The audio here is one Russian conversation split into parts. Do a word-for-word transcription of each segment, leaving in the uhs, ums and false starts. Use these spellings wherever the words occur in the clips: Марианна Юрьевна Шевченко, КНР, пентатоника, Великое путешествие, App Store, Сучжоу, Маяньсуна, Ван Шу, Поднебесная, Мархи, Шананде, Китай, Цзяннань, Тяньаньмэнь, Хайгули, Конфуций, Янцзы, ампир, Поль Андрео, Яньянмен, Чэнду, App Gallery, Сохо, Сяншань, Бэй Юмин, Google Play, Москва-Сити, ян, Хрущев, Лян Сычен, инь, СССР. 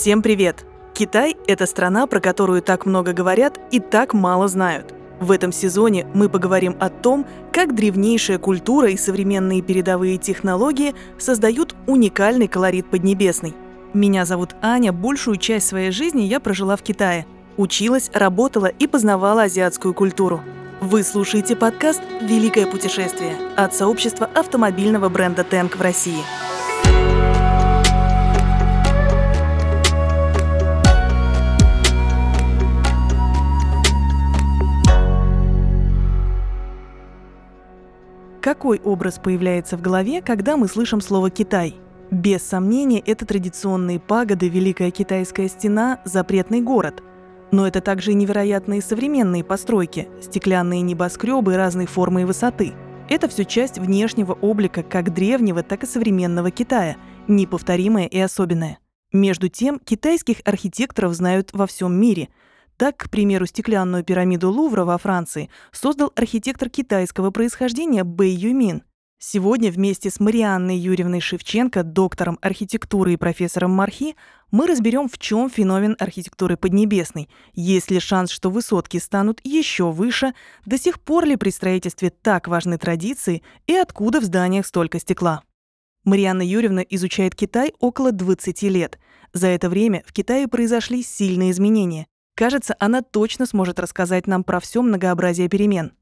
Всем привет! Китай – это страна, про которую так много говорят и так мало знают. В этом сезоне мы поговорим о том, как древнейшая культура и современные передовые технологии создают уникальный колорит Поднебесной. Меня зовут Аня, большую часть своей жизни я прожила в Китае. Училась, работала и познавала азиатскую культуру. Вы слушаете подкаст «Великое путешествие» от сообщества автомобильного бренда «Тэнк» в России. Какой образ появляется в голове, когда мы слышим слово «Китай»? Без сомнения, это традиционные пагоды, Великая Китайская стена, запретный город. Но это также и невероятные современные постройки, стеклянные небоскребы разной формы и высоты. Это все часть внешнего облика как древнего, так и современного Китая, неповторимое и особенное. Между тем, китайских архитекторов знают во всем мире. Так, к примеру, стеклянную пирамиду Лувра во Франции создал архитектор китайского происхождения Бэй Юмин. Сегодня вместе с Марианной Юрьевной Шевченко, доктором архитектуры и профессором Мархи, мы разберем, в чем феномен архитектуры Поднебесной, есть ли шанс, что высотки станут еще выше, до сих пор ли при строительстве так важны традиции и откуда в зданиях столько стекла. Марианна Юрьевна изучает Китай около двадцати лет. За это время в Китае произошли сильные изменения. Кажется, она точно сможет рассказать нам про все многообразие перемен.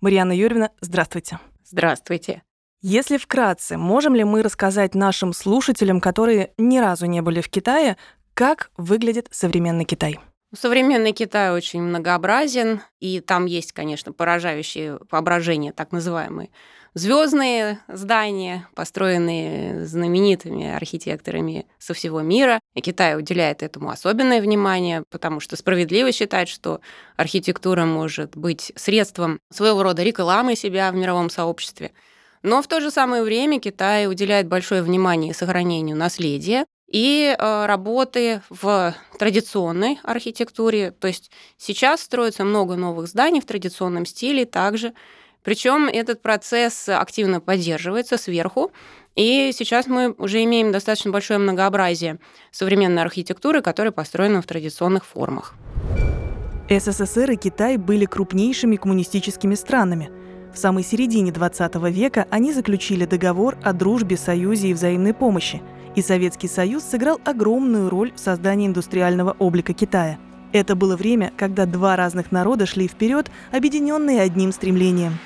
Марианна Юрьевна, здравствуйте. Здравствуйте. Если вкратце, можем ли мы рассказать нашим слушателям, которые ни разу не были в Китае, как выглядит современный Китай? Современный Китай очень многообразен, и там есть, конечно, поражающие воображения, так называемые звездные здания, построенные знаменитыми архитекторами со всего мира. И Китай уделяет этому особенное внимание, потому что справедливо считать, что архитектура может быть средством своего рода рекламы себя в мировом сообществе. Но в то же самое время Китай уделяет большое внимание сохранению наследия и работы в традиционной архитектуре. То есть сейчас строится много новых зданий в традиционном стиле также. Причем этот процесс активно поддерживается сверху, и сейчас мы уже имеем достаточно большое многообразие современной архитектуры, которая построена в традиционных формах. СССР и Китай были крупнейшими коммунистическими странами. В самой середине двадцатого века они заключили договор о дружбе, союзе и взаимной помощи, и Советский Союз сыграл огромную роль в создании индустриального облика Китая. Это было время, когда два разных народа шли вперед, объединенные одним стремлением.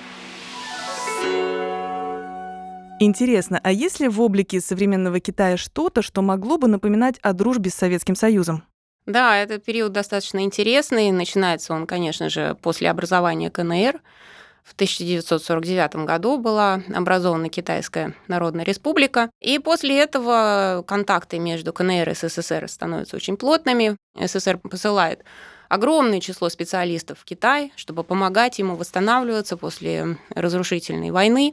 Интересно, а есть ли в облике современного Китая что-то, что могло бы напоминать о дружбе с Советским Союзом? Да, этот период достаточно интересный. Начинается он, конечно же, после образования ка эн эр. В тысяча девятьсот сорок девятом году была образована Китайская Народная Республика. И после этого контакты между ка эн эр и эс эс эс эр становятся очень плотными. эс эс эс эр посылает огромное число специалистов в Китай, чтобы помогать ему восстанавливаться после разрушительной войны.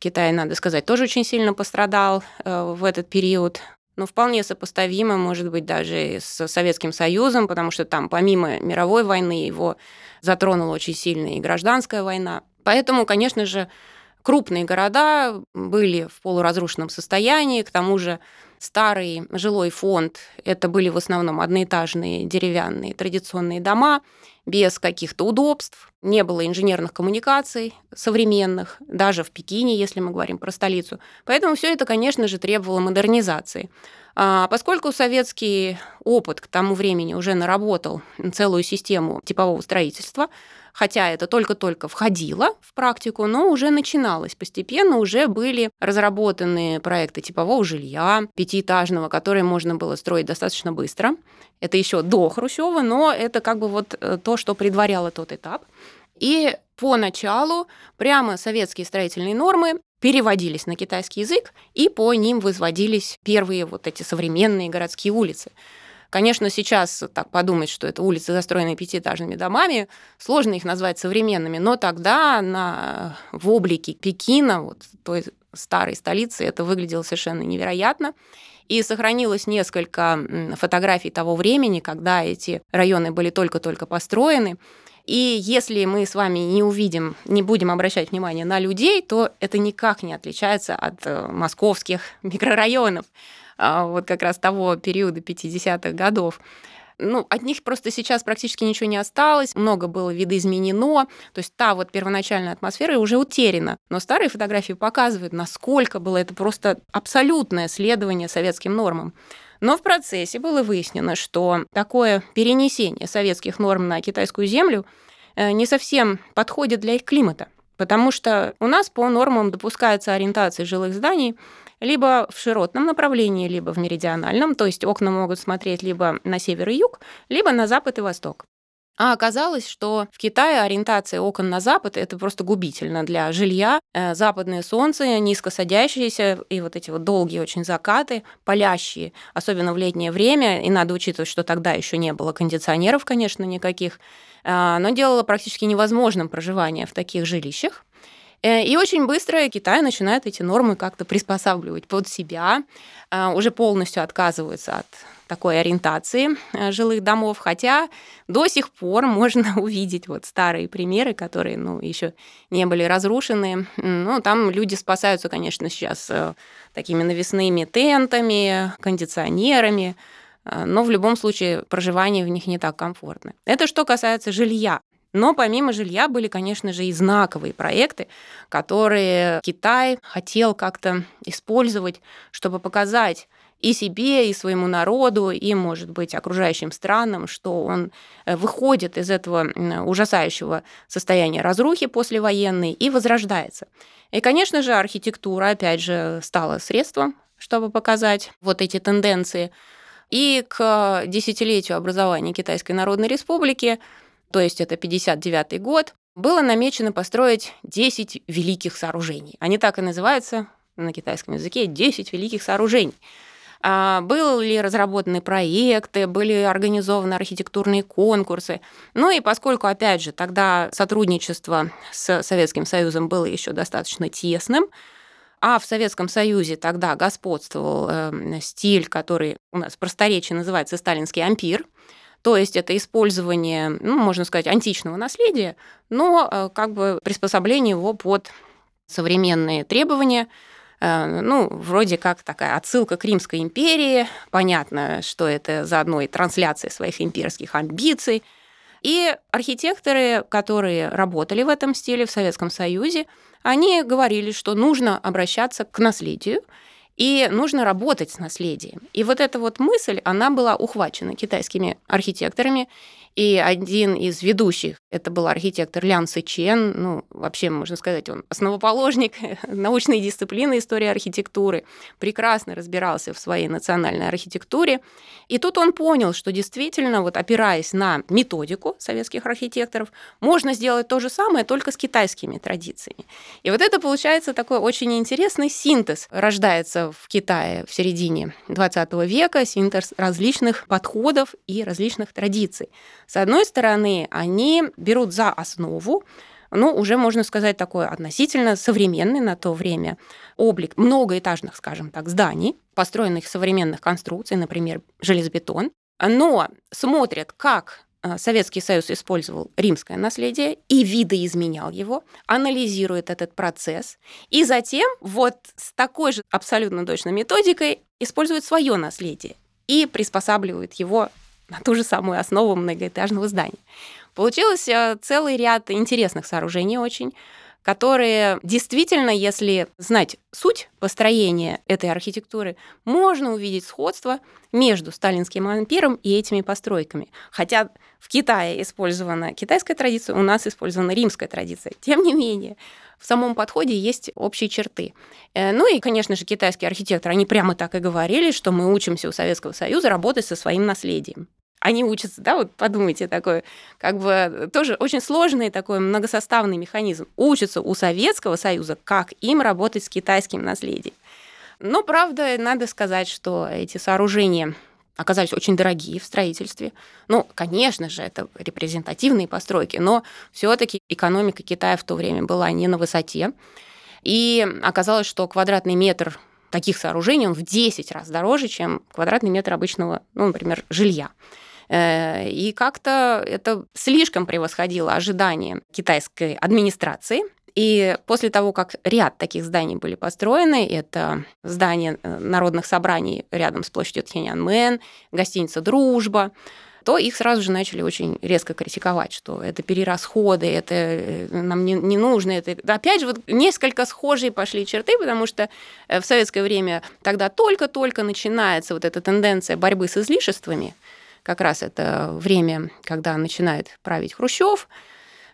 Китай, надо сказать, тоже очень сильно пострадал в этот период. Но вполне сопоставимо, может быть, даже с Советским Союзом, потому что там помимо мировой войны его затронула очень сильно и гражданская война. Поэтому, конечно же, крупные города были в полуразрушенном состоянии, к тому же старый жилой фонд – это были в основном одноэтажные деревянные традиционные дома, без каких-то удобств, не было инженерных коммуникаций современных, даже в Пекине, если мы говорим про столицу. Поэтому все это, конечно же, требовало модернизации. А поскольку советский опыт к тому времени уже наработал целую систему типового строительства, хотя это только-только входило в практику, но уже начиналось постепенно, уже были разработаны проекты типового жилья, пятиэтажного, которые можно было строить достаточно быстро. Это еще до Хрущева, но это как бы вот то, что предваряло тот этап. И поначалу прямо советские строительные нормы переводились на китайский язык, и по ним возводились первые вот эти современные городские улицы. Конечно, сейчас так подумать, что это улицы, застроенные пятиэтажными домами, сложно их назвать современными, но тогда на, в облике Пекина, вот той старой столицы, это выглядело совершенно невероятно. И сохранилось несколько фотографий того времени, когда эти районы были только-только построены. И если мы с вами не увидим, не будем обращать внимание на людей, то это никак не отличается от московских микрорайонов. вот как раз того периода пятидесятых годов. Ну, от них просто сейчас практически ничего не осталось, много было видоизменено, то есть та вот первоначальная атмосфера уже утеряна. Но старые фотографии показывают, насколько было это просто абсолютное следование советским нормам. Но в процессе было выяснено, что такое перенесение советских норм на китайскую землю не совсем подходит для их климата, потому что у нас по нормам допускается ориентация жилых зданий либо в широтном направлении, либо в меридиональном, то есть окна могут смотреть либо на север и юг, либо на запад и восток. А оказалось, что в Китае ориентация окон на запад – это просто губительно для жилья. Западное солнце, низко садящееся, и вот эти вот долгие очень закаты, палящие, особенно в летнее время, и надо учитывать, что тогда еще не было кондиционеров, конечно, никаких, но делало практически невозможным проживание в таких жилищах. И очень быстро Китай начинает эти нормы как-то приспосабливать под себя, уже полностью отказывается от такой ориентации жилых домов, хотя до сих пор можно увидеть вот старые примеры, которые, ну, еще не были разрушены. Ну, там люди спасаются, конечно, сейчас такими навесными тентами, кондиционерами, но в любом случае проживание в них не так комфортно. Это что касается жилья. Но помимо жилья были, конечно же, и знаковые проекты, которые Китай хотел как-то использовать, чтобы показать и себе, и своему народу, и, может быть, окружающим странам, что он выходит из этого ужасающего состояния разрухи послевоенной и возрождается. И, конечно же, архитектура, опять же, стала средством, чтобы показать вот эти тенденции. И к десятилетию образования Китайской Народной Республики, то есть это пятьдесят девятый год, было намечено построить десять великих сооружений. Они так и называются на китайском языке «десять великих сооружений». Были разработаны проекты, были организованы архитектурные конкурсы. Ну и поскольку, опять же, тогда сотрудничество с Советским Союзом было еще достаточно тесным, а в Советском Союзе тогда господствовал стиль, который у нас в просторечии называется «сталинский ампир», то есть это использование, ну, можно сказать, античного наследия, но как бы приспособление его под современные требования. Ну, вроде как такая отсылка к Римской империи. Понятно, что это заодно и трансляция своих имперских амбиций. И архитекторы, которые работали в этом стиле в Советском Союзе, они говорили, что нужно обращаться к наследию и нужно работать с наследием. И вот эта вот мысль, она была ухвачена китайскими архитекторами. И один из ведущих, это был архитектор Лян Сычен, ну, вообще, можно сказать, он основоположник научной дисциплины истории архитектуры, прекрасно разбирался в своей национальной архитектуре. И тут он понял, что действительно, вот опираясь на методику советских архитекторов, можно сделать то же самое, только с китайскими традициями. И вот это, получается, такой очень интересный синтез. Рождается в Китае в середине двадцатого века синтез различных подходов и различных традиций. С одной стороны, они берут за основу, ну, уже, можно сказать, такой относительно современный на то время облик многоэтажных, скажем так, зданий, построенных из современных конструкций, например, железобетон, но смотрят, как Советский Союз использовал римское наследие и видоизменял его, анализирует этот процесс, и затем вот с такой же абсолютно точной методикой использует свое наследие и приспосабливает его на ту же самую основу многоэтажного здания. Получился целый ряд интересных сооружений очень, которые действительно, если знать суть построения этой архитектуры, можно увидеть сходство между сталинским ампиром и этими постройками. Хотя в Китае использована китайская традиция, у нас использована римская традиция. Тем не менее, в самом подходе есть общие черты. Ну и, конечно же, китайские архитекторы, они прямо так и говорили, что мы учимся у Советского Союза работать со своим наследием. Они учатся, да, вот подумайте, такой, как бы тоже очень сложный такой многосоставный механизм. Учатся у Советского Союза, как им работать с китайским наследием. Но, правда, надо сказать, что эти сооружения оказались очень дорогие в строительстве. Ну, конечно же, это репрезентативные постройки, но все-таки экономика Китая в то время была не на высоте. И оказалось, что квадратный метр таких сооружений, он в десять раз дороже, чем квадратный метр обычного, ну, например, жилья. И как-то это слишком превосходило ожидания китайской администрации И после того, как ряд таких зданий были построены, это здание народных собраний рядом с площадью Тяньаньмэнь, гостиница «Дружба», то их сразу же начали очень резко критиковать, что это перерасходы, это нам не, не нужно. Это... Опять же, вот несколько схожие пошли черты, потому что в советское время тогда только-только начинается вот эта тенденция борьбы с излишествами. Как раз это время, когда начинает править Хрущев,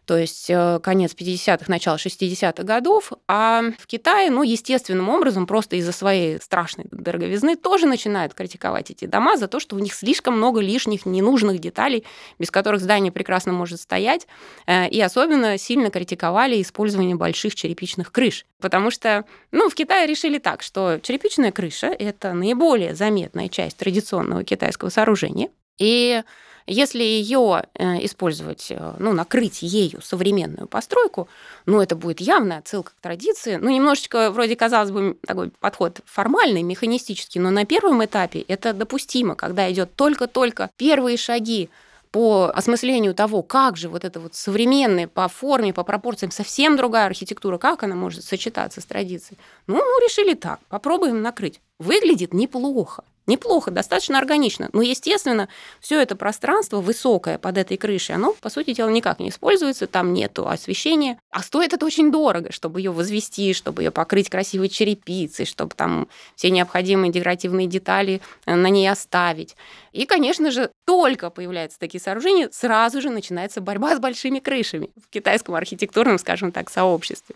то есть конец пятидесятых, начало шестидесятых годов. А в Китае, ну, естественным образом, просто из-за своей страшной дороговизны, тоже начинают критиковать эти дома за то, что у них слишком много лишних ненужных деталей, без которых здание прекрасно может стоять. И особенно сильно критиковали использование больших черепичных крыш. Потому что, ну, в Китае решили так, что черепичная крыша – это наиболее заметная часть традиционного китайского сооружения. И если ее использовать, ну, накрыть ею современную постройку, ну, это будет явная отсылка к традиции. Ну, немножечко, вроде, казалось бы, такой подход формальный, механистический, но на первом этапе это допустимо, когда идет только-только первые шаги по осмыслению того, как же вот эта вот современная по форме, по пропорциям совсем другая архитектура, как она может сочетаться с традицией. Ну, ну решили так, попробуем накрыть. Выглядит неплохо. Неплохо, достаточно органично. Но, естественно, все это пространство высокое под этой крышей, оно, по сути дела, никак не используется, там нет освещения. А стоит это очень дорого, чтобы ее возвести, чтобы ее покрыть красивой черепицей, чтобы там все необходимые декоративные детали на ней оставить. И, конечно же, только появляются такие сооружения, сразу же начинается борьба с большими крышами в китайском архитектурном, скажем так, сообществе.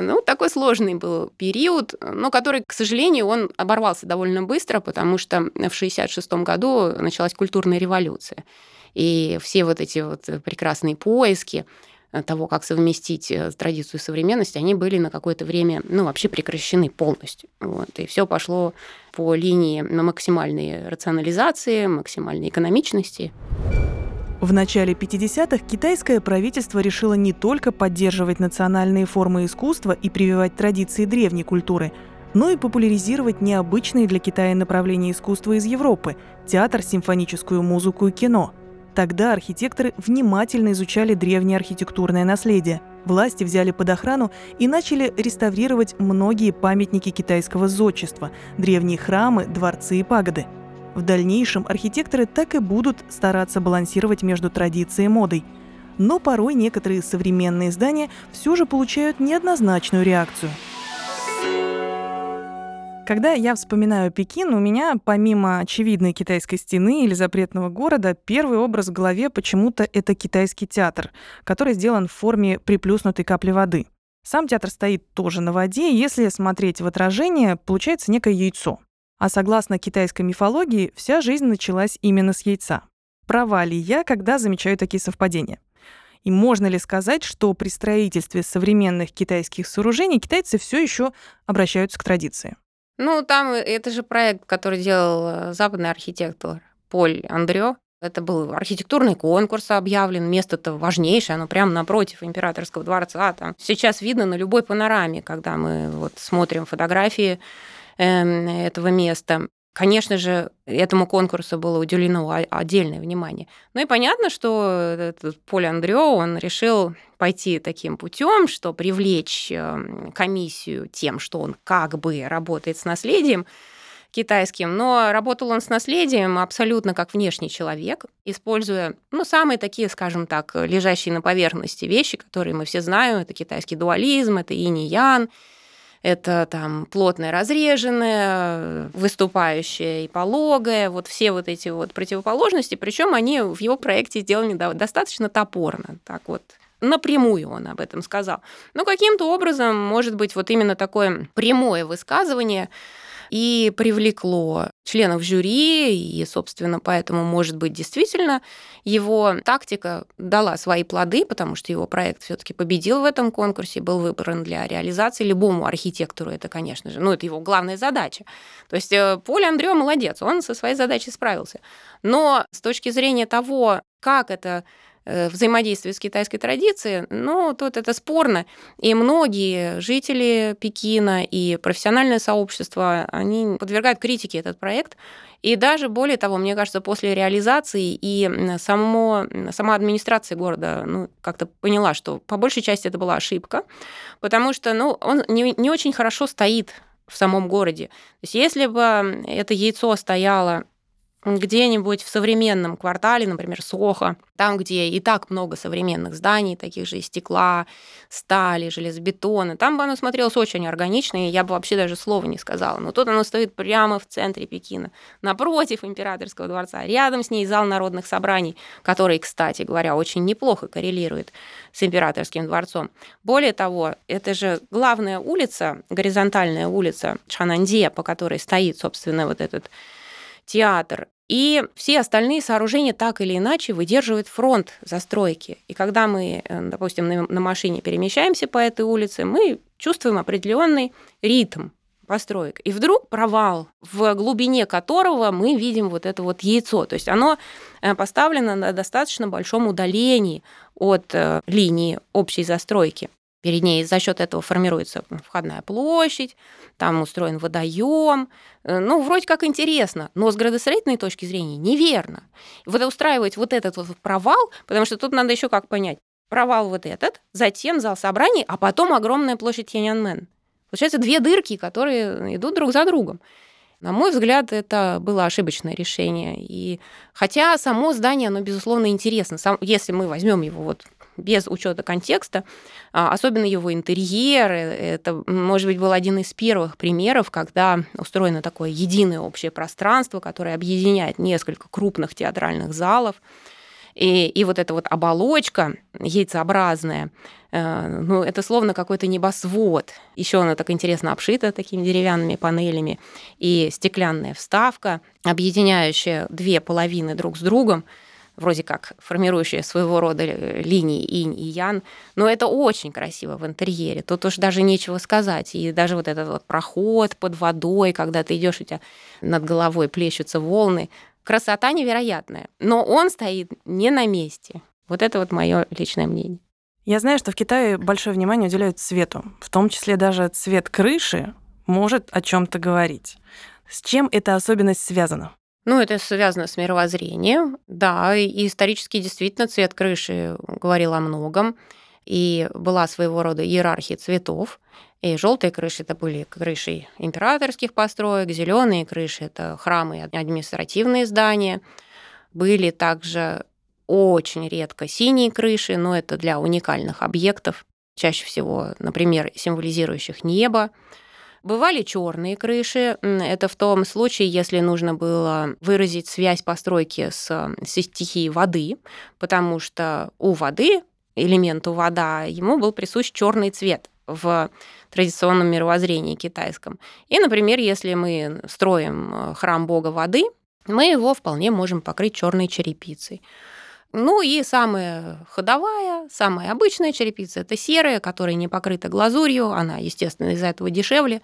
Ну, такой сложный был период, но который, к сожалению, он оборвался довольно быстро, потому что в шестьдесят шестом году началась культурная революция. И все вот эти вот прекрасные поиски того, как совместить традицию и современность, они были на какое-то время, ну, вообще прекращены полностью. Вот. И все пошло по линии максимальной рационализации, максимальной экономичности. В начале пятидесятых китайское правительство решило не только поддерживать национальные формы искусства и прививать традиции древней культуры, но и популяризировать необычные для Китая направления искусства из Европы – театр, симфоническую музыку и кино. Тогда архитекторы внимательно изучали древнее архитектурное наследие. Власти взяли под охрану и начали реставрировать многие памятники китайского зодчества – древние храмы, дворцы и пагоды. В дальнейшем архитекторы так и будут стараться балансировать между традицией и модой. Но порой некоторые современные здания все же получают неоднозначную реакцию. Когда я вспоминаю Пекин, у меня, помимо очевидной китайской стены или запретного города, первый образ в голове почему-то это китайский театр, который сделан в форме приплюснутой капли воды. Сам театр стоит тоже на воде, и если смотреть в отражение, получается некое яйцо. А согласно китайской мифологии, вся жизнь началась именно с яйца. Права ли я, когда замечаю такие совпадения? И можно ли сказать, что при строительстве современных китайских сооружений китайцы все еще обращаются к традиции? Ну, там это же проект, который делал западный архитектор Поль Андрео. Это был архитектурный конкурс объявлен, место-то важнейшее, оно прямо напротив императорского дворца. Там сейчас видно на любой панораме, когда мы вот смотрим фотографии этого места. Конечно же, этому конкурсу было уделено отдельное внимание. Ну и понятно, что этот Поль Андрео, он решил пойти таким путем, что привлечь комиссию тем, что он как бы работает с наследием китайским, но работал он с наследием абсолютно как внешний человек, используя, ну, самые такие, скажем так, лежащие на поверхности вещи, которые мы все знаем. Это китайский дуализм, это инь и ян, это там плотное разреженное, выступающее и пологое, вот все вот эти вот противоположности, причем они в его проекте сделаны достаточно топорно, так вот напрямую он об этом сказал. Но каким-то образом, может быть, вот именно такое прямое высказывание и привлекло членов жюри, и, собственно, поэтому, может быть, действительно его тактика дала свои плоды, потому что его проект все-таки победил в этом конкурсе, был выбран для реализации. Любому архитектору это, конечно же, ну, это его главная задача. То есть Поль Андрео молодец, он со своей задачей справился. Но с точки зрения того, как это взаимодействие с китайской традицией, но тут это спорно. И многие жители Пекина и профессиональное сообщество, они подвергают критике этот проект. И даже более того, мне кажется, после реализации и само, сама администрация города ну, как-то поняла, что по большей части это была ошибка, потому что ну, он не, не очень хорошо стоит в самом городе. То есть если бы это яйцо стояло где-нибудь в современном квартале, например, Сохо, там, где и так много современных зданий, таких же из стекла, стали, железобетона, там бы оно смотрелось очень органично, и я бы вообще даже слова не сказала. Но тут оно стоит прямо в центре Пекина, напротив Императорского дворца, рядом с ней зал народных собраний, который, кстати говоря, очень неплохо коррелирует с Императорским дворцом. Более того, это же главная улица, горизонтальная улица Шананде, по которой стоит, собственно, вот этот театр. И все остальные сооружения так или иначе выдерживают фронт застройки. И когда мы, допустим, на машине перемещаемся по этой улице, мы чувствуем определенный ритм построек. И вдруг провал, в глубине которого мы видим вот это вот яйцо. То есть оно поставлено на достаточно большом удалении от линии общей застройки. Перед ней за счет этого формируется входная площадь, там устроен водоем. Ну, вроде как интересно, но с градостроительной точки зрения неверно. Вот устраивать вот этот вот провал, потому что тут надо еще как понять. Провал вот этот, затем зал собраний, а потом огромная площадь Яньянмен. Получается, две дырки, которые идут друг за другом. На мой взгляд, это было ошибочное решение. И хотя само здание, оно, безусловно, интересно. Сам, если мы возьмем его вот без учета контекста, особенно его интерьер. Это, может быть, был один из первых примеров, когда устроено такое единое общее пространство, которое объединяет несколько крупных театральных залов. И, и вот эта вот оболочка яйцеобразная, ну, это словно какой-то небосвод. Еще она так интересно обшита такими деревянными панелями. И стеклянная вставка, объединяющая две половины друг с другом, вроде как формирующие своего рода линии инь и ян, но это очень красиво в интерьере, тут уж даже нечего сказать, и даже вот этот вот проход под водой, когда ты идешь, у тебя над головой плещутся волны, красота невероятная, но он стоит не на месте. Вот это вот мое личное мнение. Я знаю, что в Китае большое внимание уделяют цвету, в том числе даже цвет крыши может о чем-то говорить. С чем эта особенность связана? Ну, это связано с мировоззрением, да, и исторически действительно цвет крыши говорил о многом, и была своего рода иерархия цветов, и желтые крыши — это были крыши императорских построек, зеленые крыши — это храмы и административные здания, были также очень редко синие крыши, но это для уникальных объектов, чаще всего, например, символизирующих небо. Бывали черные крыши. Это в том случае, если нужно было выразить связь постройки с, с стихией воды, потому что у воды, элементу вода, ему был присущ черный цвет в традиционном мировоззрении китайском. И, например, если мы строим храм бога воды, мы его вполне можем покрыть черной черепицей. Ну и самая ходовая, самая обычная черепица – это серая, которая не покрыта глазурью, она, естественно, из-за этого дешевле.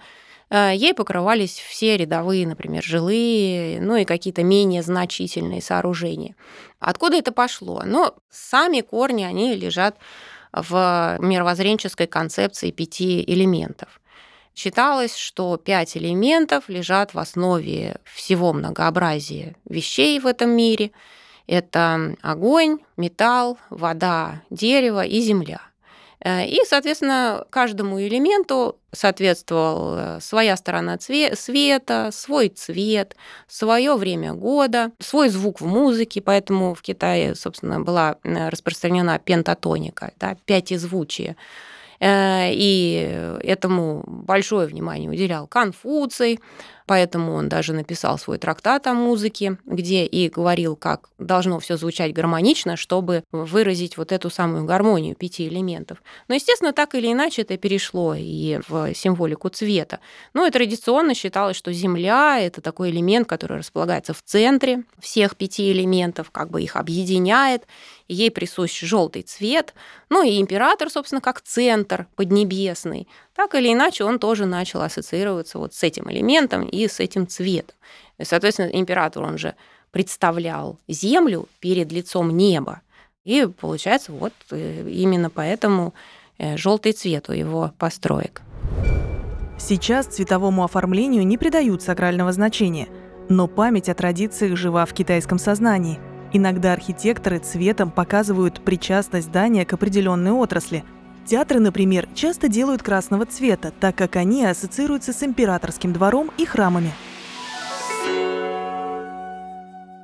Ей покрывались все рядовые, например, жилые, ну и какие-то менее значительные сооружения. Откуда это пошло? Ну, сами корни, они лежат в мировоззренческой концепции пяти элементов. Считалось, что пять элементов лежат в основе всего многообразия вещей в этом мире – это огонь, металл, вода, дерево и земля. И, соответственно, каждому элементу соответствовала своя сторона света, свой цвет, свое время года, свой звук в музыке. Поэтому в Китае, собственно, была распространена пентатоника, да, пятизвучие. И этому большое внимание уделял Конфуций, поэтому он даже написал свой трактат о музыке, где и говорил, как должно все звучать гармонично, чтобы выразить вот эту самую гармонию пяти элементов. Но, естественно, так или иначе это перешло и в символику цвета. Ну и традиционно считалось, что земля – это такой элемент, который располагается в центре всех пяти элементов, как бы их объединяет, ей присущ желтый цвет. Ну и император, собственно, как центр поднебесный. Так или иначе, он тоже начал ассоциироваться вот с этим элементом и с этим цветом. Соответственно, император, он же представлял землю перед лицом неба. И получается, вот именно поэтому желтый цвет у его построек. Сейчас цветовому оформлению не придают сакрального значения, но память о традициях жива в китайском сознании. Иногда архитекторы цветом показывают причастность здания к определенной отрасли. Театры, например, часто делают красного цвета, так как они ассоциируются с императорским двором и храмами.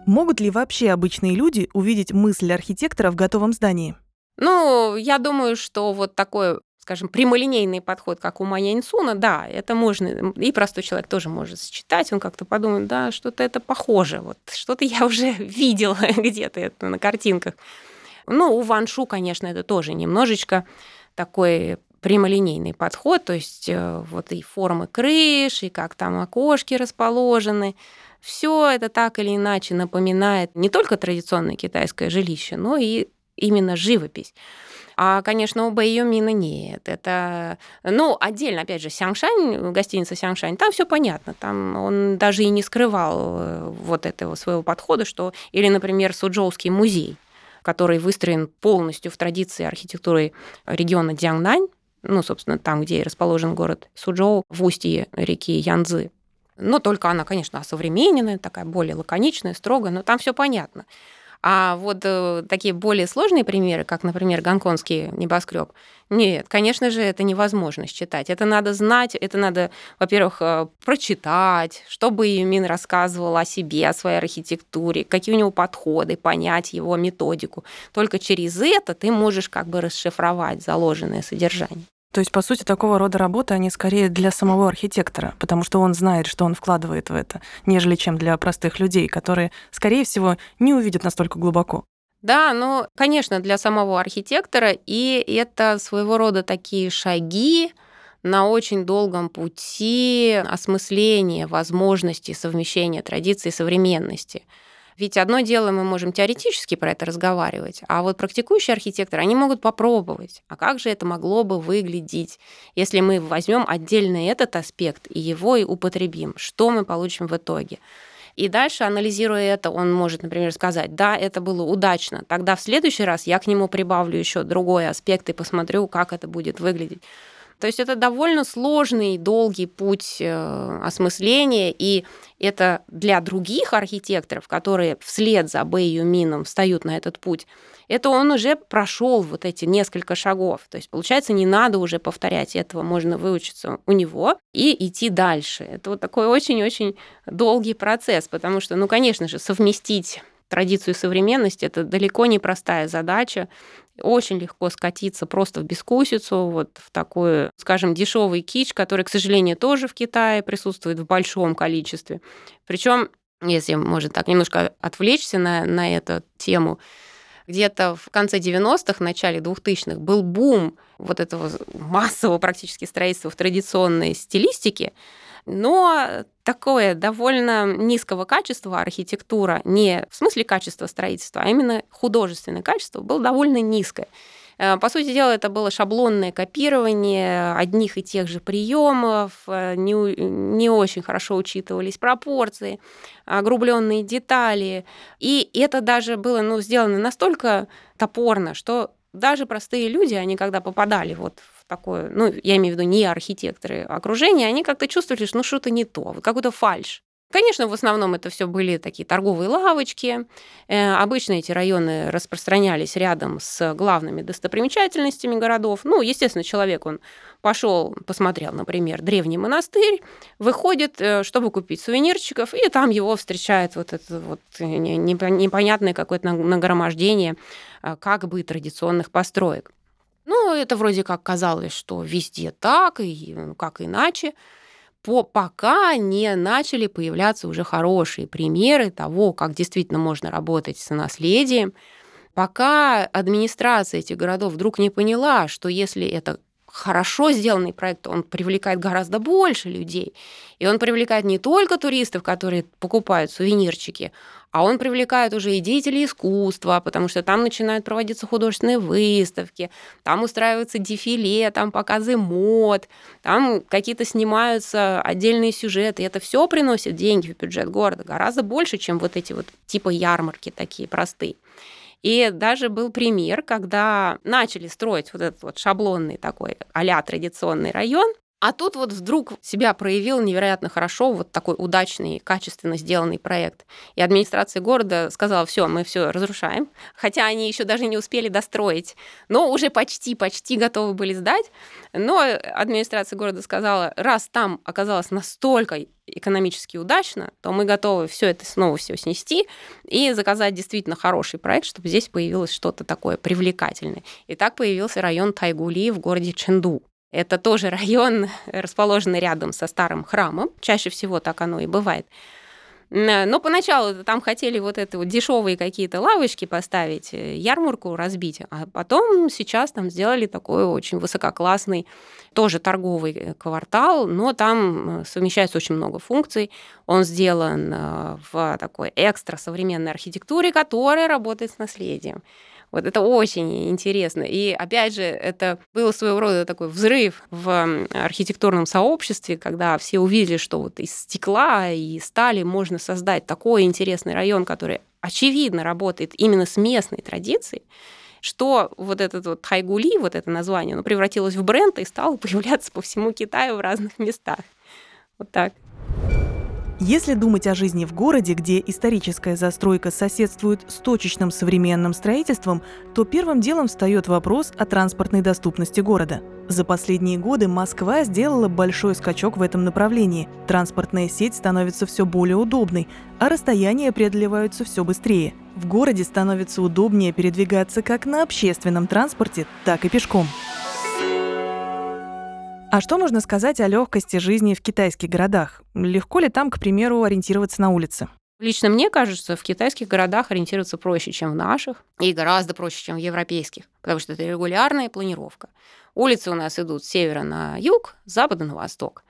Могут ли вообще обычные люди увидеть мысль архитектора в готовом здании? Ну, я думаю, что вот такой, скажем, прямолинейный подход, как у Маяньсуна, да, это можно, и простой человек тоже может считать, он как-то подумает, да, что-то это похоже, вот что-то я уже видела где-то это на картинках. Ну, у Ван Шу, конечно, это тоже немножечко такой прямолинейный подход, то есть вот и формы крыш, и как там окошки расположены. Все это так или иначе напоминает не только традиционное китайское жилище, но и именно живопись. А, конечно, у Бэй Юмина нет. Это, ну, отдельно, опять же, Сяншань, гостиница Сяншань, там все понятно. Там он даже и не скрывал вот этого своего подхода, что... Или, например, Сучжоуский музей, который выстроен полностью в традиции архитектуры региона Цзяннань, ну, собственно, там, где расположен город Сучжоу, в устье реки Янцзы. Но только она, конечно, осовремененная, такая более лаконичная, строгая, но там все понятно. А вот такие более сложные примеры, как, например, гонконгский небоскреб, нет, конечно же, это невозможно считать. Это надо знать, это надо, во-первых, прочитать, что Бэй Юмин рассказывал о себе, о своей архитектуре, какие у него подходы, понять его методику. Только через это ты можешь как бы расшифровать заложенное содержание. То есть, по сути, такого рода работы, они скорее для самого архитектора, потому что он знает, что он вкладывает в это, нежели чем для простых людей, которые, скорее всего, не увидят настолько глубоко. Да, ну, конечно, для самого архитектора, и это своего рода такие шаги на очень долгом пути осмысления возможностей совмещения традиций и современности. Ведь одно дело, мы можем теоретически про это разговаривать, а вот практикующие архитекторы, они могут попробовать, а как же это могло бы выглядеть, если мы возьмем отдельно этот аспект и его и употребим, что мы получим в итоге. И дальше, анализируя это, он может, например, сказать, да, это было удачно, тогда в следующий раз я к нему прибавлю еще другой аспект и посмотрю, как это будет выглядеть. То есть это довольно сложный, долгий путь осмысления, и это для других архитекторов, которые вслед за Бэй Юмином встают на этот путь, это он уже прошел вот эти несколько шагов. То есть, получается, не надо уже повторять этого, можно выучиться у него и идти дальше. Это вот такой очень-очень долгий процесс, потому что, ну, конечно же, совместить традицию и современность — это далеко не простая задача. Очень легко скатиться просто в бескусицу, вот в такой, скажем, дешевый кич, который, к сожалению, тоже в Китае присутствует в большом количестве. Причем, если можно так немножко отвлечься на, на эту тему, где-то в конце девяностых, начале двухтысячных был бум вот этого массового практически строительства в традиционной стилистике, но такое довольно низкого качества архитектура, не в смысле качества строительства, а именно художественное качество, было довольно низкое. По сути дела, это было шаблонное копирование одних и тех же приемов, не, не очень хорошо учитывались пропорции, огрубленные детали. И это даже было, ну, сделано настолько топорно, что даже простые люди, они когда попадали вот в такое, ну, я имею в виду не архитекторы окружения, они как-то чувствовали, что ну, что-то не то, какой-то фальшь. Конечно, в основном это все были такие торговые лавочки. Обычно эти районы распространялись рядом с главными достопримечательностями городов. Ну, естественно, человек, он пошел, посмотрел, например, древний монастырь, выходит, чтобы купить сувенирчиков, и там его встречает вот это вот непонятное какое-то нагромождение как бы традиционных построек. Ну, это вроде как казалось, что везде так, и как иначе, по, пока не начали появляться уже хорошие примеры того, как действительно можно работать с наследием, пока администрация этих городов вдруг не поняла, что если это хорошо сделанный проект, он привлекает гораздо больше людей, и он привлекает не только туристов, которые покупают сувенирчики, а он привлекает уже и деятелей искусства, потому что там начинают проводиться художественные выставки, там устраиваются дефиле, там показы мод, там какие-то снимаются отдельные сюжеты. И это все приносит деньги в бюджет города гораздо больше, чем вот эти вот типа ярмарки такие простые. И даже был пример, когда начали строить вот этот вот шаблонный такой а-ля традиционный район, а тут вот вдруг себя проявил невероятно хорошо вот такой удачный, качественно сделанный проект. И администрация города сказала: все, мы все разрушаем. Хотя они еще даже не успели достроить, но уже почти-почти готовы были сдать. Но администрация города сказала: раз там оказалось настолько экономически удачно, то мы готовы все это снова все снести и заказать действительно хороший проект, чтобы здесь появилось что-то такое привлекательное. И так появился район Тайкули в городе Чэнду. Это тоже район, расположенный рядом со старым храмом. Чаще всего так оно и бывает. Но поначалу там хотели вот это вот дешевые какие-то лавочки поставить, ярмарку разбить, а потом сейчас там сделали такой очень высококлассный тоже торговый квартал, но там совмещается очень много функций. Он сделан в такой экстра современной архитектуре, которая работает с наследием. Вот это очень интересно. И, опять же, это был своего рода такой взрыв в архитектурном сообществе, когда все увидели, что вот из стекла и стали можно создать такой интересный район, который, очевидно, работает именно с местной традицией, что вот этот вот Хайгули, вот это название, оно превратилось в бренд и стало появляться по всему Китаю в разных местах. Вот так. Если думать о жизни в городе, где историческая застройка соседствует с точечным современным строительством, то первым делом встает вопрос о транспортной доступности города. За последние годы Москва сделала большой скачок в этом направлении. Транспортная сеть становится все более удобной, а расстояния преодолеваются все быстрее. В городе становится удобнее передвигаться как на общественном транспорте, так и пешком. А что можно сказать о легкости жизни в китайских городах? Легко ли там, к примеру, ориентироваться на улице? Лично мне кажется, в китайских городах ориентироваться проще, чем в наших, и гораздо проще, чем в европейских, потому что это регулярная планировка. Улицы у нас идут с севера на юг, с запада на восток.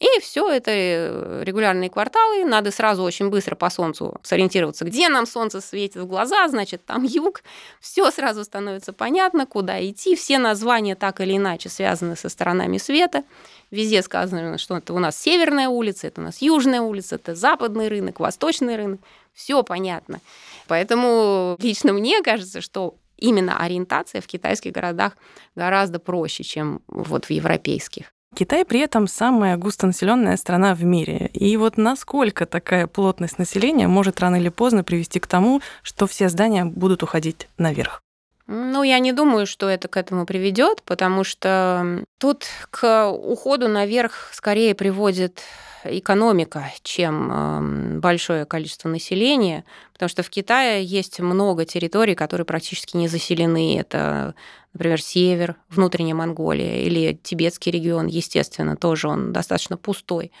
И все это регулярные кварталы, надо сразу очень быстро по солнцу сориентироваться, где нам солнце светит в глаза, значит, там юг. Все сразу становится понятно, куда идти. Все названия так или иначе связаны со сторонами света. Везде сказано, что это у нас северная улица, это у нас южная улица, это западный рынок, восточный рынок. Все понятно. Поэтому лично мне кажется, что именно ориентация в китайских городах гораздо проще, чем вот в европейских. Китай при этом самая густонаселенная страна в мире. И вот насколько такая плотность населения может рано или поздно привести к тому, что все здания будут уходить наверх? Ну, я не думаю, что это к этому приведет, потому что тут к уходу наверх скорее приводит экономика, чем большое количество населения, потому что в Китае есть много территорий, которые практически не заселены. Это, например, север, внутренняя Монголия или тибетский регион, естественно, тоже он достаточно пустой.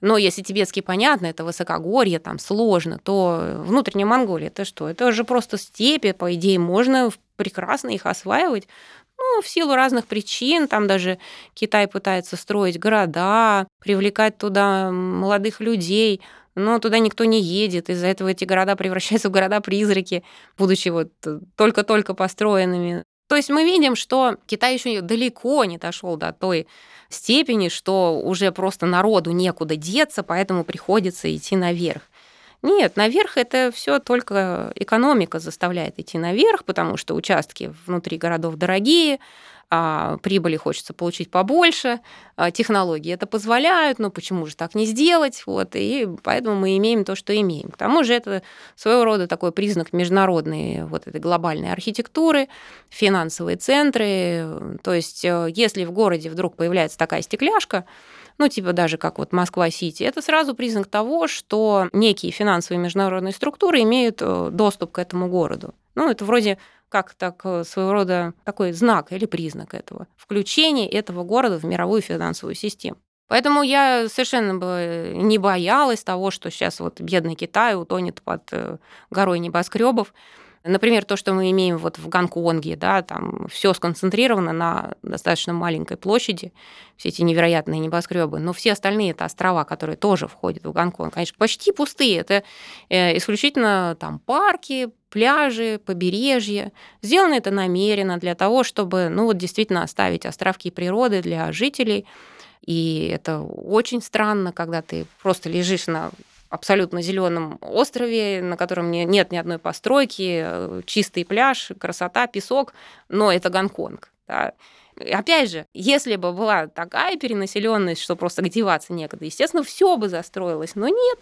Но если тибетский, понятно, это высокогорье, там сложно, то внутренняя Монголия, это что? Это же просто степи, по идее, можно прекрасно их осваивать. Ну, в силу разных причин, там даже Китай пытается строить города, привлекать туда молодых людей, но туда никто не едет, из-за этого эти города превращаются в города-призраки, будучи вот только-только построенными. То есть мы видим, что Китай еще далеко не дошел до той степени, что уже просто народу некуда деться, поэтому приходится идти наверх. Нет, наверх это все только экономика заставляет идти наверх, потому что участки внутри городов дорогие, а прибыли хочется получить побольше, а технологии это позволяют, но почему же так не сделать? Вот, и поэтому мы имеем то, что имеем. К тому же это своего рода такой признак международной вот этой глобальной архитектуры, финансовые центры. То есть если в городе вдруг появляется такая стекляшка, ну, типа даже как вот Москва-Сити, это сразу признак того, что некие финансовые международные структуры имеют доступ к этому городу. Ну, это вроде как так своего рода такой знак или признак этого, включение этого города в мировую финансовую систему. Поэтому я совершенно бы не боялась того, что сейчас вот бедный Китай утонет под горой небоскребов. Например, то, что мы имеем вот в Гонконге, да, там все сконцентрировано на достаточно маленькой площади, все эти невероятные небоскребы, но все остальные это острова, которые тоже входят в Гонконг, конечно, почти пустые, это исключительно там парки, пляжи, побережье. Сделано это намеренно для того, чтобы, ну вот действительно оставить островки природы для жителей, и это очень странно, когда ты просто лежишь на абсолютно зеленом острове, на котором нет ни одной постройки, чистый пляж, красота, песок, но это Гонконг. Да. Опять же, если бы была такая перенаселенность, что просто деваться некогда, естественно, все бы застроилось, но нет.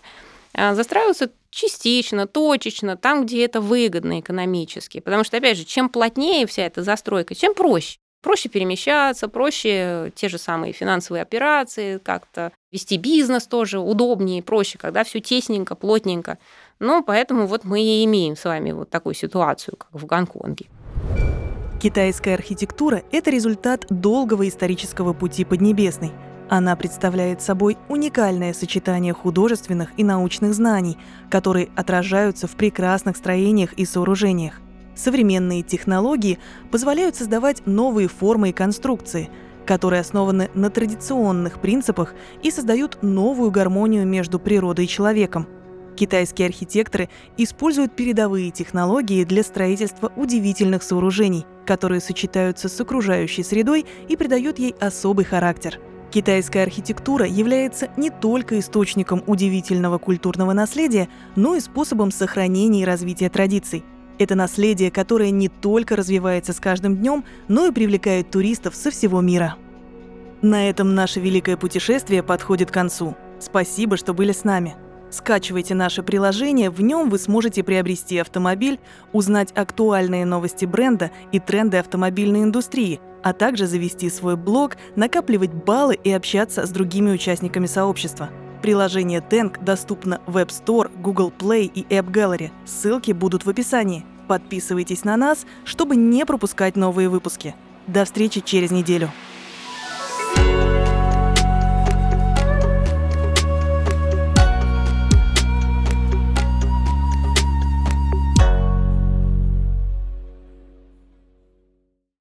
Застраиваются частично, точечно, там, где это выгодно экономически. Потому что, опять же, чем плотнее вся эта застройка, тем проще. Проще перемещаться, проще те же самые финансовые операции, как-то вести бизнес тоже удобнее, проще, когда все тесненько, плотненько. Ну, поэтому вот мы и имеем с вами вот такую ситуацию, как в Гонконге. Китайская архитектура – это результат долгого исторического пути Поднебесной. Она представляет собой уникальное сочетание художественных и научных знаний, которые отражаются в прекрасных строениях и сооружениях. Современные технологии позволяют создавать новые формы и конструкции, которые основаны на традиционных принципах и создают новую гармонию между природой и человеком. Китайские архитекторы используют передовые технологии для строительства удивительных сооружений, которые сочетаются с окружающей средой и придают ей особый характер. Китайская архитектура является не только источником удивительного культурного наследия, но и способом сохранения и развития традиций. Это наследие, которое не только развивается с каждым днем, но и привлекает туристов со всего мира. На этом наше великое путешествие подходит к концу. Спасибо, что были с нами. Скачивайте наше приложение, в нем вы сможете приобрести автомобиль, узнать актуальные новости бренда и тренды автомобильной индустрии, а также завести свой блог, накапливать баллы и общаться с другими участниками сообщества. Приложение Тэнк доступно в App Store, Google Play и App Gallery. Ссылки будут в описании. Подписывайтесь на нас, чтобы не пропускать новые выпуски. До встречи через неделю.